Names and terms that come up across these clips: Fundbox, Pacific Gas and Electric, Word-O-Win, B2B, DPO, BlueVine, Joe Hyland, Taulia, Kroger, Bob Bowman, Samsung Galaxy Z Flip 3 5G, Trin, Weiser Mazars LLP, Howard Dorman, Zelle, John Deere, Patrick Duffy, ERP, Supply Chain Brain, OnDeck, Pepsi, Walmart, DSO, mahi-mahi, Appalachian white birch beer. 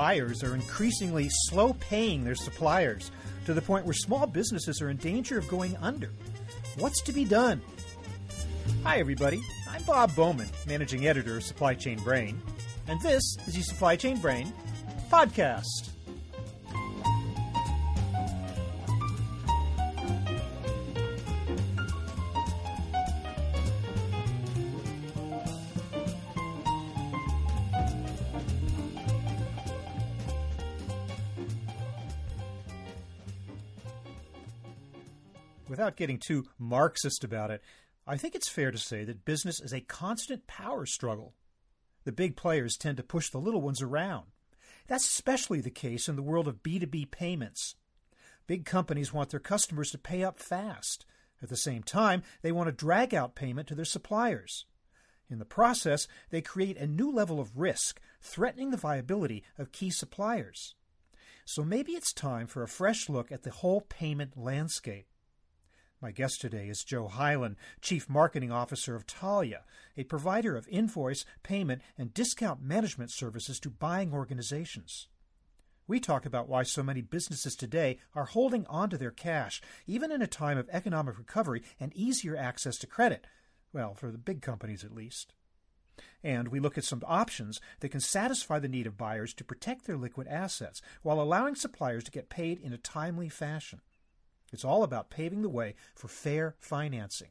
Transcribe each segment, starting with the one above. buyers are increasingly slow paying their suppliers to the point where small businesses are in danger of going under. What's to be done? Hi, everybody. I'm Bob Bowman, managing editor of Supply Chain Brain, and this is the Supply Chain Brain podcast. Without getting too Marxist about it, I think it's fair to say that business is a constant power struggle. The big players tend to push the little ones around. That's especially the case in the world of B2B payments. Big companies want their customers to pay up fast. At the same time, they want to drag out payment to their suppliers. In the process, they create a new level of risk, threatening the viability of key suppliers. So maybe it's time for a fresh look at the whole payment landscape. My guest today is Joe Hyland, Chief Marketing Officer of Taulia, a provider of invoice, payment, and discount management services to buying organizations. We talk about why so many businesses today are holding on to their cash, even in a time of economic recovery and easier access to credit, well, for the big companies at least. And we look at some options that can satisfy the need of buyers to protect their liquid assets while allowing suppliers to get paid in a timely fashion. It's all about paving the way for fair financing.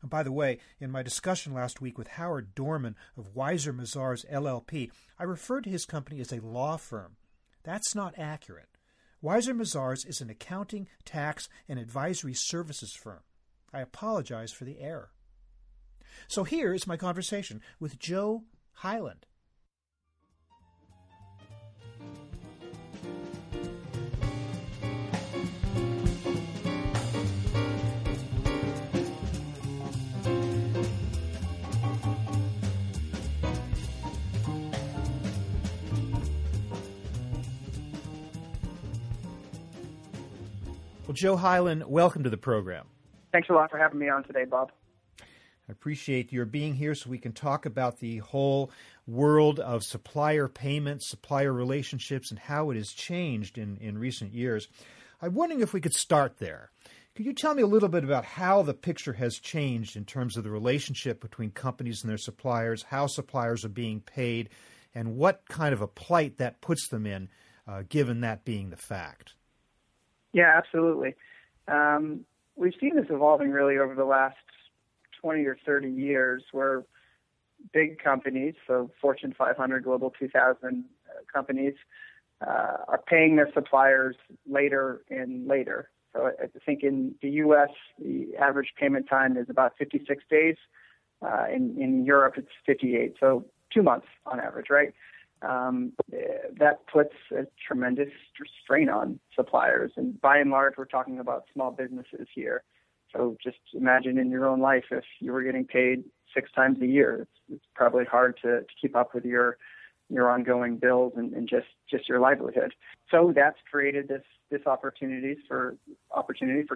And by the way, in my discussion last week with Howard Dorman of Weiser Mazars LLP, I referred to his company as a law firm. That's not accurate. Weiser Mazars is an accounting, tax, and advisory services firm. I apologize for the error. So here is my conversation with Joe Hyland. Well, Joe Hyland, welcome to the program. Thanks a lot for having me on today, Bob. I appreciate your being here so we can talk about the whole world of supplier payments, supplier relationships, and how it has changed in recent years. I'm wondering if we could start there. Could you tell me a little bit about how the picture has changed in terms of the relationship between companies and their suppliers, how suppliers are being paid, and what kind of a plight that puts them in, given that being the fact? Yeah, absolutely. We've seen this evolving really over the last 20 or 30 years where big companies, so Fortune 500, Global 2000 companies, are paying their suppliers later and later. So I think in the U.S., the average payment time is about 56 days. In Europe, it's 58, so 2 months on average, right? That puts a tremendous strain on suppliers. And by and large, we're talking about small businesses here. So just imagine in your own life, if you were getting paid 6 times a year, it's probably hard to keep up with your ongoing bills and just your livelihood. So that's created this opportunity for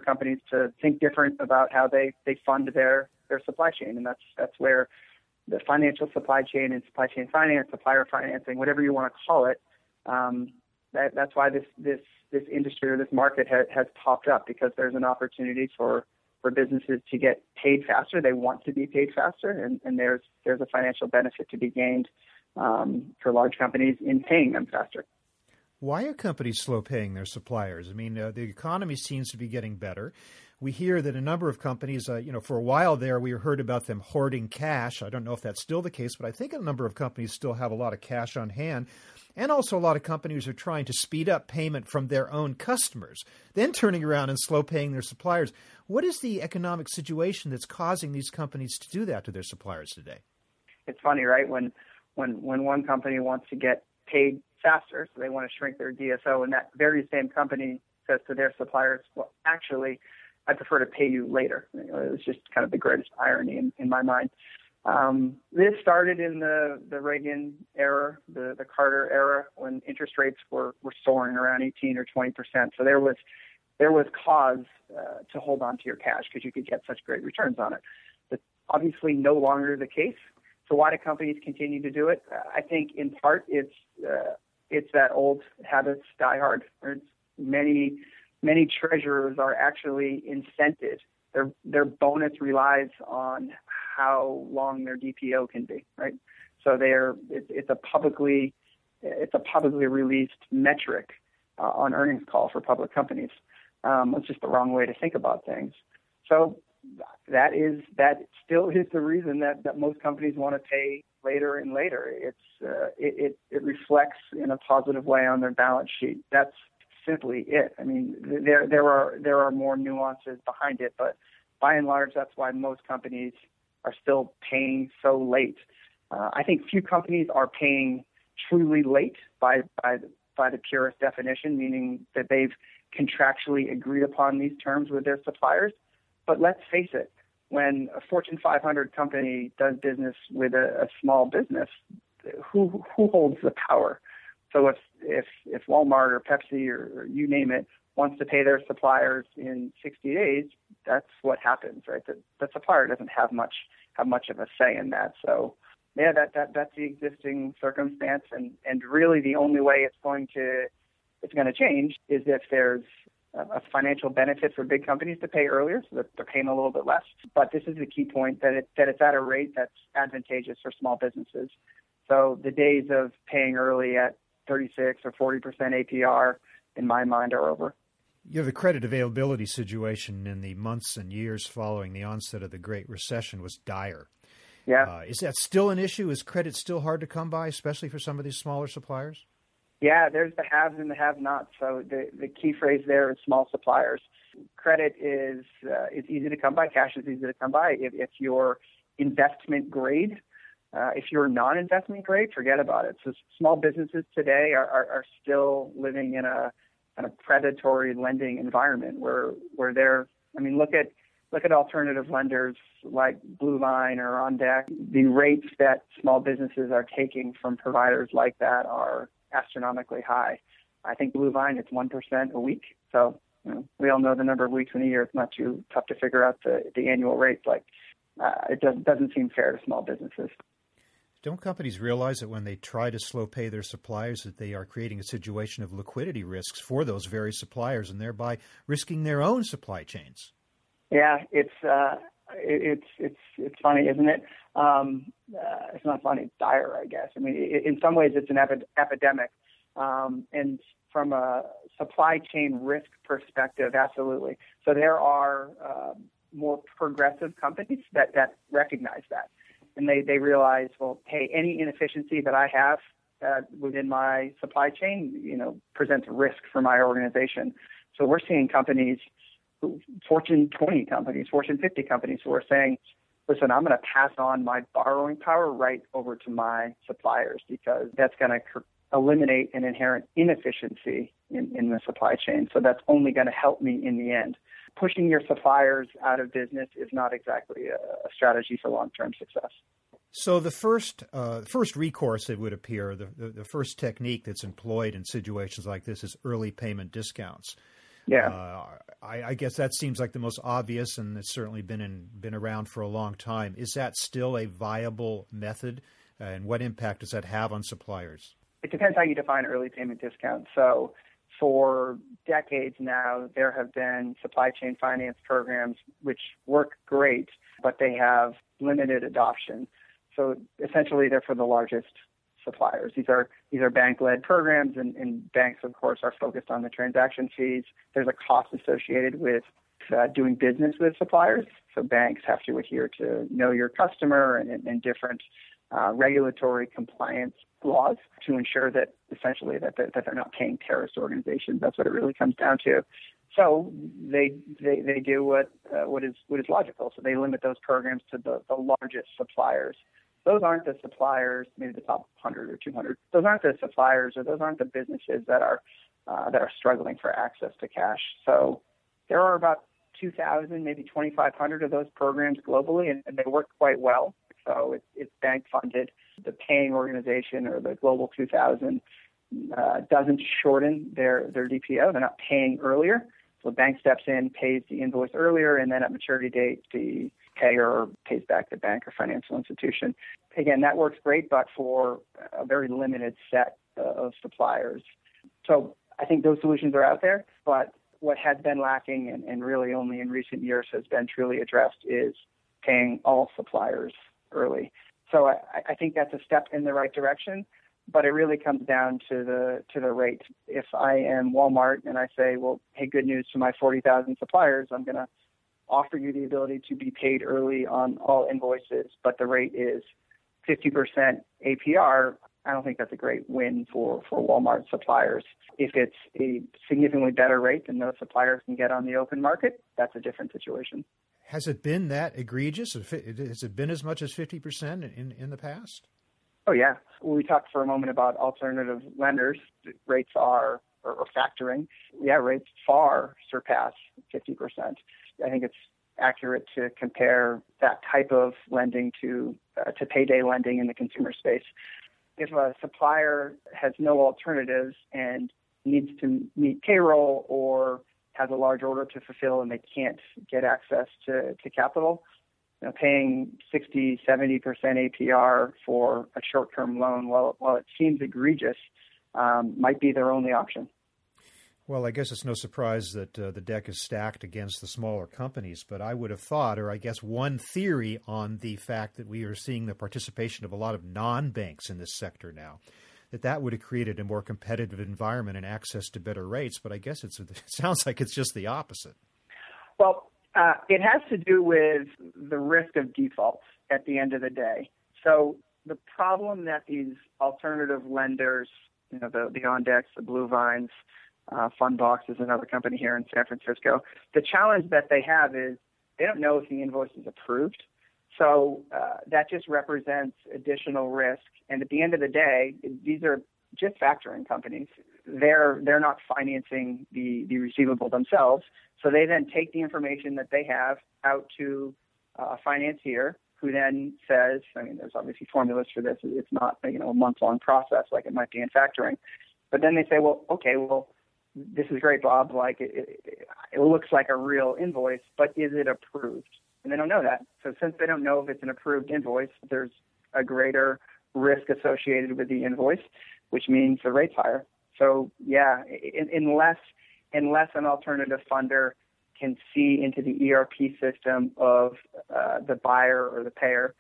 companies to think different about how they fund their supply chain. And that's where the financial supply chain and supply chain finance, supplier financing, whatever you want to call it, that's why this industry or this market has popped up, because there's an opportunity for businesses to get paid faster. They want to be paid faster, and there's a financial benefit to be gained for large companies in paying them faster. Why are companies slow paying their suppliers? I mean, the economy seems to be getting better. We hear that a number of companies, for a while there, we heard about them hoarding cash. I don't know if that's still the case, but I think a number of companies still have a lot of cash on hand. And also a lot of companies are trying to speed up payment from their own customers, then turning around and slow paying their suppliers. What is the economic situation that's causing these companies to do that to their suppliers today? It's funny, right? When one company wants to get paid faster, so they want to shrink their DSO, and that very same company says to their suppliers, well, actually, I prefer to pay you later. It's just kind of the greatest irony in my mind. This started in the Reagan era, the Carter era, when interest rates were soaring around 18 or 20%. So there was cause to hold on to your cash because you could get such great returns on it. That's obviously no longer the case. So why do companies continue to do it? I think in part it's it's that old habits die hard. Many treasurers are actually incented. Their bonus relies on how long their DPO can be, right? So it's a publicly released metric on earnings call for public companies. It's just the wrong way to think about things. So that still is the reason that most companies want to pay later and later. It reflects in a positive way on their balance sheet. That's simply it. I mean, there are more nuances behind it, but by and large, that's why most companies are still paying so late. I think few companies are paying truly late by the purest definition, meaning that they've contractually agreed upon these terms with their suppliers. But let's face it, when a Fortune 500 company does business with a small business, who holds the power? So if Walmart or Pepsi or you name it wants to pay their suppliers in 60 days, that's what happens, right? The supplier doesn't have much of a say in that. So yeah, that's the existing circumstance, and really the only way it's going to change is if there's a financial benefit for big companies to pay earlier, so that they're paying a little bit less. But this is the key point, that it's at a rate that's advantageous for small businesses. So the days of paying early at 36 or 40% APR, in my mind, are over. You know, the credit availability situation in the months and years following the onset of the Great Recession was dire. Yeah. Is that still an issue? Is credit still hard to come by, especially for some of these smaller suppliers? Yeah, there's the haves and the have-nots. So the key phrase there is small suppliers. Credit is easy to come by. Cash is easy to come by. If you're investment grade, if you're non-investment grade, forget about it. So small businesses today are still living in a predatory lending environment where they're. I mean, look at alternative lenders like BlueVine or OnDeck. The rates that small businesses are taking from providers like that are astronomically high. I think BlueVine, it's 1% a week. So we all know the number of weeks in a year. It's not too tough to figure out the annual rate. It doesn't seem fair to small businesses. Don't companies realize that when they try to slow pay their suppliers, that they are creating a situation of liquidity risks for those very suppliers and thereby risking their own supply chains? Yeah, it's funny, isn't it? It's not funny. It's dire, I guess. I mean, in some ways, it's an epidemic. And from a supply chain risk perspective, absolutely. So there are more progressive companies that recognize that. And they realize, well, hey, any inefficiency that I have within my supply chain, presents a risk for my organization. So we're seeing companies, Fortune 20 companies, Fortune 50 companies, who are saying, listen, I'm going to pass on my borrowing power right over to my suppliers, because that's going to eliminate an inherent inefficiency in the supply chain. So that's only going to help me in the end. Pushing your suppliers out of business is not exactly a strategy for long-term success. So the first recourse, it would appear, the first technique that's employed in situations like this is early payment discounts. Yeah, I guess that seems like the most obvious, and it's certainly been around for a long time. Is that still a viable method, and what impact does that have on suppliers? It depends how you define early payment discount. So for decades now, there have been supply chain finance programs which work great, but they have limited adoption. So essentially, they're for the largest suppliers. These are bank-led programs, and banks, of course, are focused on the transaction fees. There's a cost associated with doing business with suppliers, so banks have to adhere to know your customer and different regulatory compliance laws to ensure that essentially that they're not paying terrorist organizations. That's what it really comes down to. So they do what is logical. So they limit those programs to the largest suppliers. Those aren't the suppliers, maybe the top 100 or 200. Those aren't the suppliers, or those aren't the businesses that are struggling for access to cash. So there are about 2,000, maybe 2,500 of those programs globally, and they work quite well. So it's bank-funded. The paying organization, or the Global 2000, doesn't shorten their DPO. They're not paying earlier. So the bank steps in, pays the invoice earlier, and then at maturity date, the payer pays back the bank or financial institution. Again, that works great, but for a very limited set of suppliers. So I think those solutions are out there, but what had been lacking and really only in recent years has been truly addressed is paying all suppliers early. So I think that's a step in the right direction, but it really comes down to the rate. If I am Walmart and I say, well, hey, good news to my 40,000 suppliers, I'm going to offer you the ability to be paid early on all invoices, but the rate is 50% APR, I don't think that's a great win for Walmart suppliers. If it's a significantly better rate than those suppliers can get on the open market, that's a different situation. Has it been that egregious? Has it been as much as 50% in the past? Oh, yeah. When we talked for a moment about alternative lenders, rates are, or factoring, yeah, rates far surpass 50%. I think it's accurate to compare that type of lending to payday lending in the consumer space. If a supplier has no alternatives and needs to meet payroll or has a large order to fulfill and they can't get access to capital, you know, paying 60, 70% APR for a short-term loan, while it seems egregious, might be their only option. Well, I guess it's no surprise that the deck is stacked against the smaller companies, but I would have thought, or I guess one theory on the fact that we are seeing the participation of a lot of non-banks in this sector now, that would have created a more competitive environment and access to better rates, but I guess it sounds like it's just the opposite. Well, it has to do with the risk of default at the end of the day. So the problem that these alternative lenders, you know, the OnDecks, the BlueVines, Fundbox is another company here in San Francisco. The challenge that they have is they don't know if the invoice is approved. So that just represents additional risk. And at the end of the day, these are just factoring companies. They're not financing the receivable themselves. So they then take the information that they have out to a financier who then says, I mean, there's obviously formulas for this. It's not, you know, a month-long process like it might be in factoring. But then they say, well, this is great, Bob. Like it looks like a real invoice, but is it approved? And they don't know that. So since they don't know if it's an approved invoice, there's a greater risk associated with the invoice, which means the rate's higher. So yeah, unless an alternative funder can see into the ERP system of the buyer or the payer,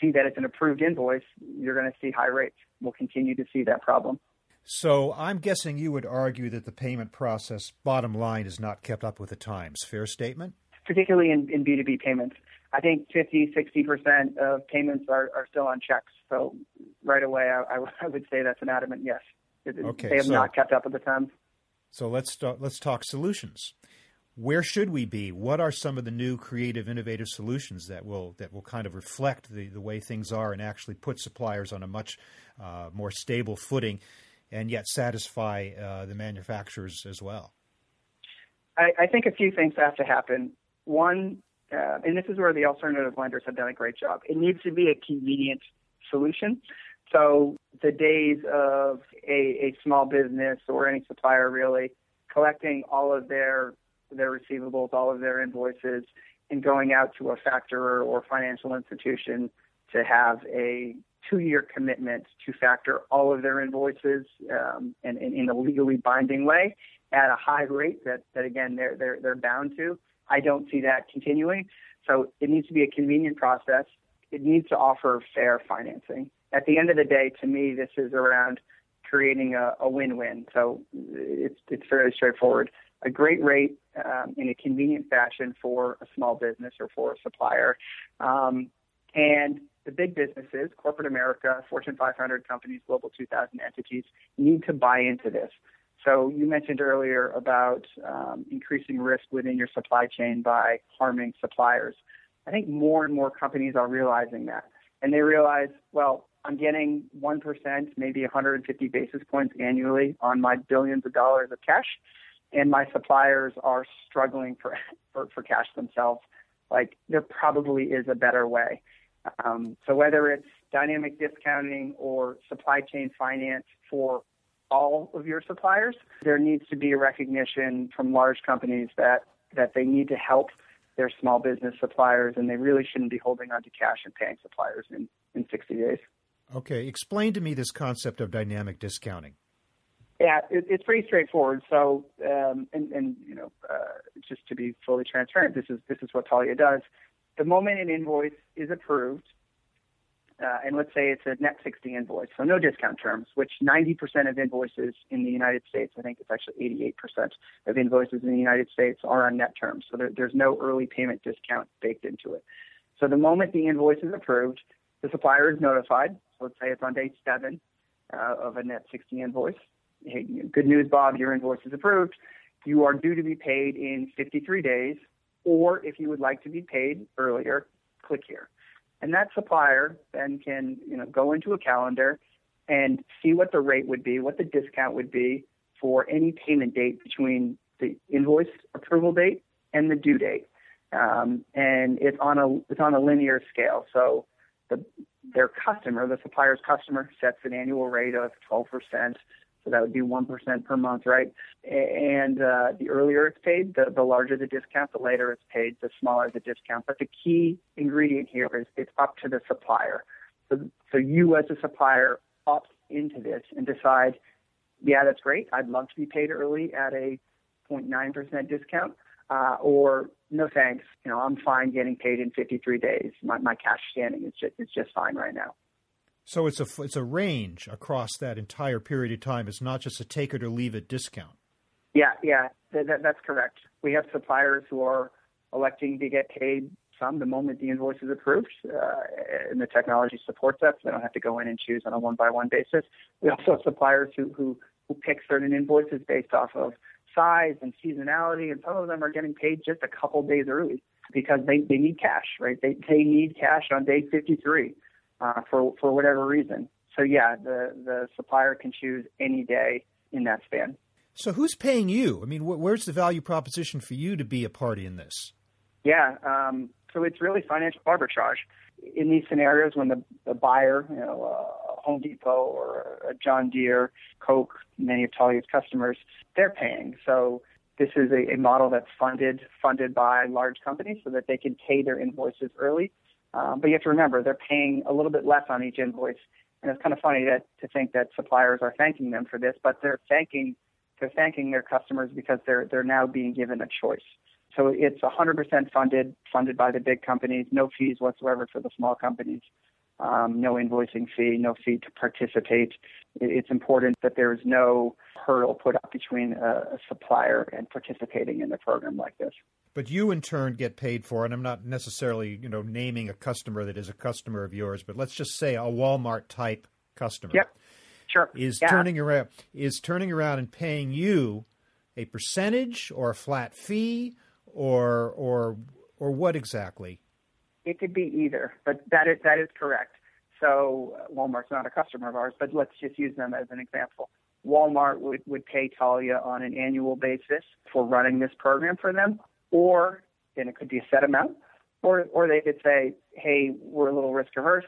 see that it's an approved invoice, you're going to see high rates. We'll continue to see that problem. So I'm guessing you would argue that the payment process, bottom line, is not kept up with the times. Fair statement? Particularly in B2B payments. I think 50, 60% of payments are still on checks. So right away, I would say that's an adamant yes. Okay, they have not kept up with the times. So let's talk solutions. Where should we be? What are some of the new creative, innovative solutions that will kind of reflect the way things are and actually put suppliers on a much more stable footing and yet satisfy the manufacturers as well? I think a few things have to happen. One, and this is where the alternative lenders have done a great job, it needs to be a convenient solution. So the days of a small business or any supplier really collecting all of their receivables, all of their invoices, and going out to a factorer or financial institution to have a two-year commitment to factor all of their invoices and in a legally binding way at a high rate that again, they're bound to. I don't see that continuing. So it needs to be a convenient process. It needs to offer fair financing. At the end of the day, to me, this is around creating a win-win. So it's fairly straightforward. A great rate in a convenient fashion for a small business or for a supplier. And the big businesses, corporate America, Fortune 500 companies, Global 2000 entities, need to buy into this. So you mentioned earlier about increasing risk within your supply chain by harming suppliers. I think more and more companies are realizing that. And they realize, well, I'm getting 1%, maybe 150 basis points annually on my billions of dollars of cash, and my suppliers are struggling for cash themselves. Like, there probably is a better way. So whether it's dynamic discounting or supply chain finance for all of your suppliers, there needs to be a recognition from large companies that they need to help their small business suppliers, and they really shouldn't be holding on to cash and paying suppliers in 60 days. Okay. Explain to me this concept of dynamic discounting. Yeah, it's pretty straightforward. So, just to be fully transparent, this is what Taulia does. The moment an invoice is approved, and let's say it's a net 60 invoice, so no discount terms, which 90% of invoices in the United States, I think it's actually 88% of invoices in the United States are on net terms. So there's no early payment discount baked into it. So the moment the invoice is approved, the supplier is notified. So let's say it's on day 7 of a net 60 invoice. Hey, good news, Bob, your invoice is approved. You are due to be paid in 53 days, or if you would like to be paid earlier, click here. And that supplier then can, go into a calendar and see what the rate would be, what the discount would be for any payment date between the invoice approval date and the due date. And it's on a linear scale. So their customer, the supplier's customer, sets an annual rate of 12%. So that would be 1% per month, right? And the earlier it's paid, the larger the discount, the later it's paid, the smaller the discount. But the key ingredient here is it's up to the supplier. So you as a supplier opt into this and decide, yeah, that's great. I'd love to be paid early at a 0.9% discount, or no thanks. I'm fine getting paid in 53 days. My cash standing is just fine right now. So it's a range across that entire period of time. It's not just a take it or leave it discount. Yeah, that's correct. We have suppliers who are electing to get paid some the moment the invoice is approved, and the technology supports that, so they don't have to go in and choose on a one-by-one basis. We also have suppliers who pick certain invoices based off of size and seasonality, and some of them are getting paid just a couple days early because they need cash, right? They need cash on day 53. For whatever reason. So, yeah, the supplier can choose any day in that span. So who's paying you? I mean, where's the value proposition for you to be a party in this? Yeah, so it's really financial arbitrage. In these scenarios, when the buyer, Home Depot or a John Deere, Coke, many of Taulia's customers, they're paying. So this is a model that's funded by large companies so that they can pay their invoices early. But you have to remember, they're paying a little bit less on each invoice. And it's kind of funny to think that suppliers are thanking them for this, but they're thanking their customers because they're now being given a choice. So it's 100% funded by the big companies, no fees whatsoever for the small companies, no invoicing fee, no fee to participate. It's important that there is no hurdle put up between a supplier and participating in a program like this. But you, in turn, get paid for, and I'm not necessarily, naming a customer that is a customer of yours, but let's just say a Walmart-type customer. Yep, sure. Turning around and paying you a percentage or a flat fee or what exactly? It could be either, but that is correct. So Walmart's not a customer of ours, but let's just use them as an example. Walmart would pay Taulia on an annual basis for running this program for them. Or, and it could be a set amount, or they could say, hey, we're a little risk averse.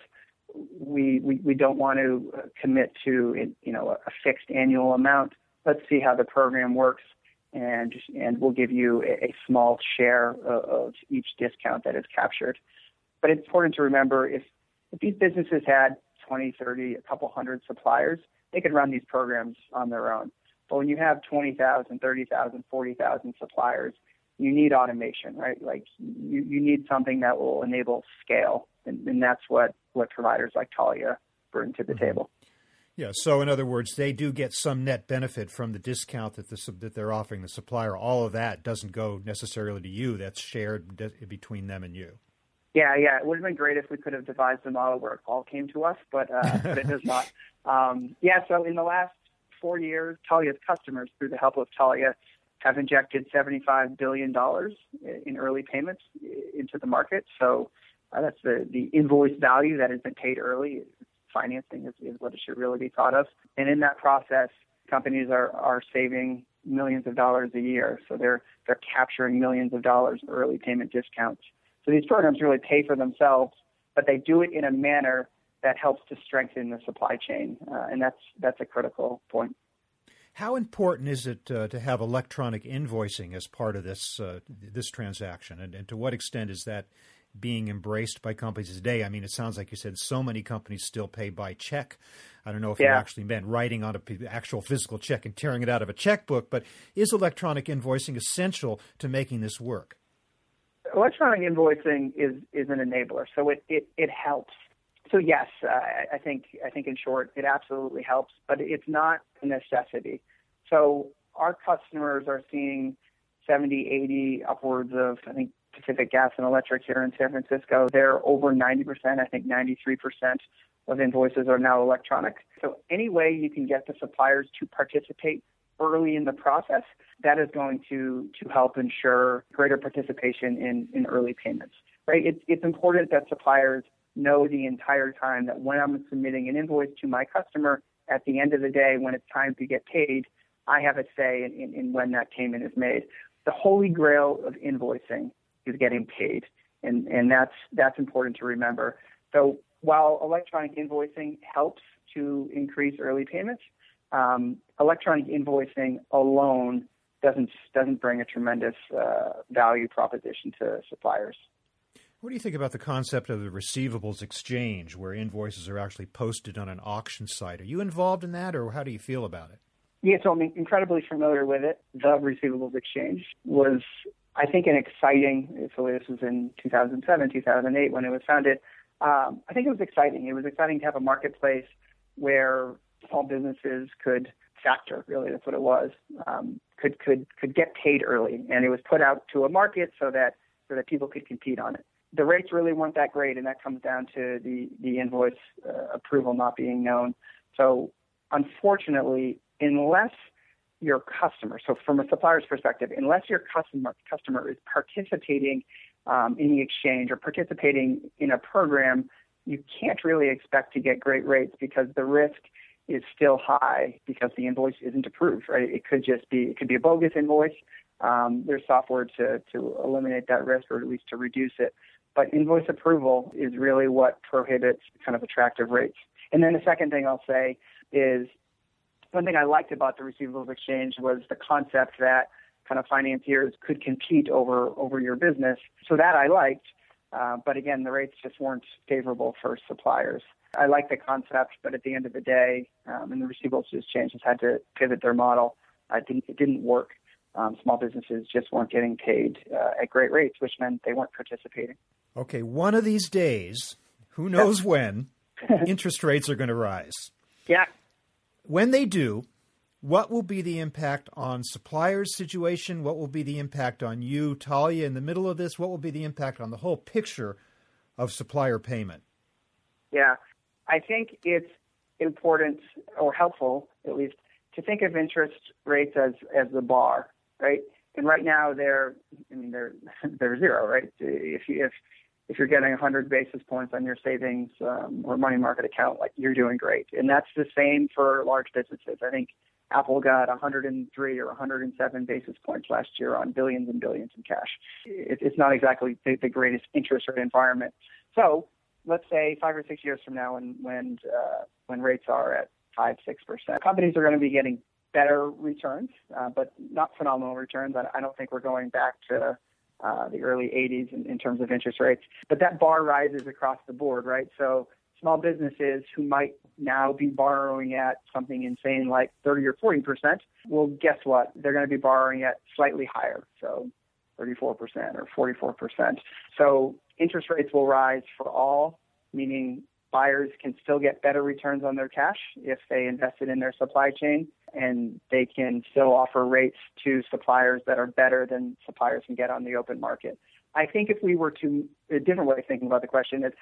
We don't want to commit to, a fixed annual amount. Let's see how the program works, and we'll give you a small share of each discount that is captured. But it's important to remember, if these businesses had 20, 30, a couple hundred suppliers, they could run these programs on their own. But when you have 20,000, 30,000, 40,000 suppliers, you need automation, right? Like you need something that will enable scale, and that's what providers like Taulia bring to the mm-hmm. table. Yeah. So in other words, they do get some net benefit from the discount that they're offering the supplier. All of that doesn't go necessarily to you. That's shared between them and you. Yeah. It would have been great if we could have devised a model where it all came to us, but it does not. So in the last 4 years, Taulia's customers, through the help of Taulia, have injected $75 billion in early payments into the market. So that's the invoice value that has been paid early. Financing is what it should really be thought of. And in that process, companies are saving millions of dollars a year. So they're capturing millions of dollars in early payment discounts. So these programs really pay for themselves, but they do it in a manner that helps to strengthen the supply chain. And that's a critical point. How important is it to have electronic invoicing as part of this transaction, and to what extent is that being embraced by companies today? I mean, it sounds like you said so many companies still pay by check. I don't know if you actually meant writing on an actual physical check and tearing it out of a checkbook, but is electronic invoicing essential to making this work? Electronic invoicing is an enabler, so it helps. So yes, I think in short, it absolutely helps, but it's not a necessity. So our customers are seeing 70, 80, upwards of, I think, Pacific Gas and Electric here in San Francisco. They're over 90%, I think 93% of invoices are now electronic. So any way you can get the suppliers to participate early in the process, that is going to help ensure greater participation in early payments, right? It's important that suppliers know the entire time that when I'm submitting an invoice to my customer, at the end of the day, when it's time to get paid, I have a say in when that payment is made. The holy grail of invoicing is getting paid, and that's important to remember. So while electronic invoicing helps to increase early payments, electronic invoicing alone doesn't bring a tremendous value proposition to suppliers. What do you think about the concept of the receivables exchange, where invoices are actually posted on an auction site? Are you involved in that, or how do you feel about it? Yeah, so I'm incredibly familiar with it. The receivables exchange was, I think, an exciting, so this was in 2007, 2008 when it was founded. I think it was exciting. It was exciting to have a marketplace where small businesses could factor, really, that's what it was, could get paid early. And it was put out to a market so that people could compete on it. The rates really weren't that great, and that comes down to the invoice approval not being known. So unfortunately, unless your customer, so from a supplier's perspective, unless your customer is participating in the exchange or participating in a program, you can't really expect to get great rates because the risk is still high because the invoice isn't approved, right? It could be a bogus invoice. There's software to eliminate that risk or at least to reduce it. But invoice approval is really what prohibits kind of attractive rates. And then the second thing I'll say is one thing I liked about the receivables exchange was the concept that kind of financiers could compete over your business. So that I liked. But again, the rates just weren't favorable for suppliers. I like the concept, but at the end of the day, and the receivables exchange has had to pivot their model. I think it didn't work. Small businesses just weren't getting paid at great rates, which meant they weren't participating. Okay, one of these days, who knows when, interest rates are going to rise. Yeah. When they do, what will be the impact on suppliers' situation? What will be the impact on you, Taulia, in the middle of this? What will be the impact on the whole picture of supplier payment? Yeah. I think it's important or helpful, at least, to think of interest rates as the bar, right? And right now they're zero, right? If you're getting 100 basis points on your savings or money market account, like, you're doing great. And that's the same for large businesses. I think Apple got 103 or 107 basis points last year on billions and billions in cash. It's not exactly the greatest interest rate environment. So let's say 5 or 6 years from now when rates are at 5%, 6%, companies are going to be getting better returns, but not phenomenal returns. I don't think we're going back to the early 80s in terms of interest rates. But that bar rises across the board, right? So small businesses who might now be borrowing at something insane like 30 or 40%, well, guess what? They're going to be borrowing at slightly higher, so 34% or 44%. So interest rates will rise for all, meaning buyers can still get better returns on their cash if they invested in their supply chain, and they can still offer rates to suppliers that are better than suppliers can get on the open market. I think if we were to, a different way of thinking about the question is,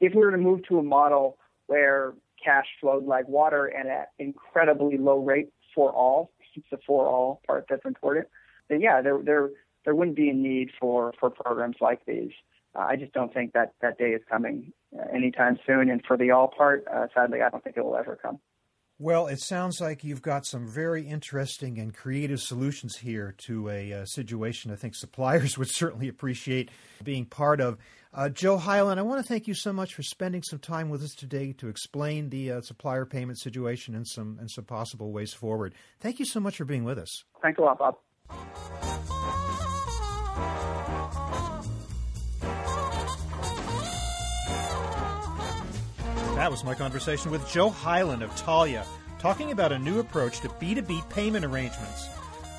if we were to move to a model where cash flowed like water and at incredibly low rate for all, it's the for all part that's important, then yeah, there wouldn't be a need for programs like these. I just don't think that day is coming anytime soon. And for the all part, sadly, I don't think it will ever come. Well, it sounds like you've got some very interesting and creative solutions here to a situation I think suppliers would certainly appreciate being part of. Joe Hyland, I want to thank you so much for spending some time with us today to explain the supplier payment situation and some possible ways forward. Thank you so much for being with us. Thanks a lot, Bob. That was my conversation with Joe Hyland of Taulia, talking about a new approach to B2B payment arrangements.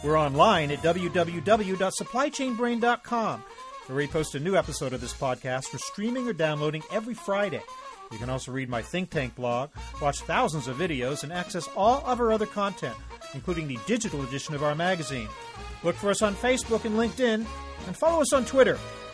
We're online at www.supplychainbrain.com, where we post a new episode of this podcast for streaming or downloading every Friday. You can also read my Think Tank blog, watch thousands of videos, and access all of our other content, including the digital edition of our magazine. Look for us on Facebook and LinkedIn, and follow us on Twitter,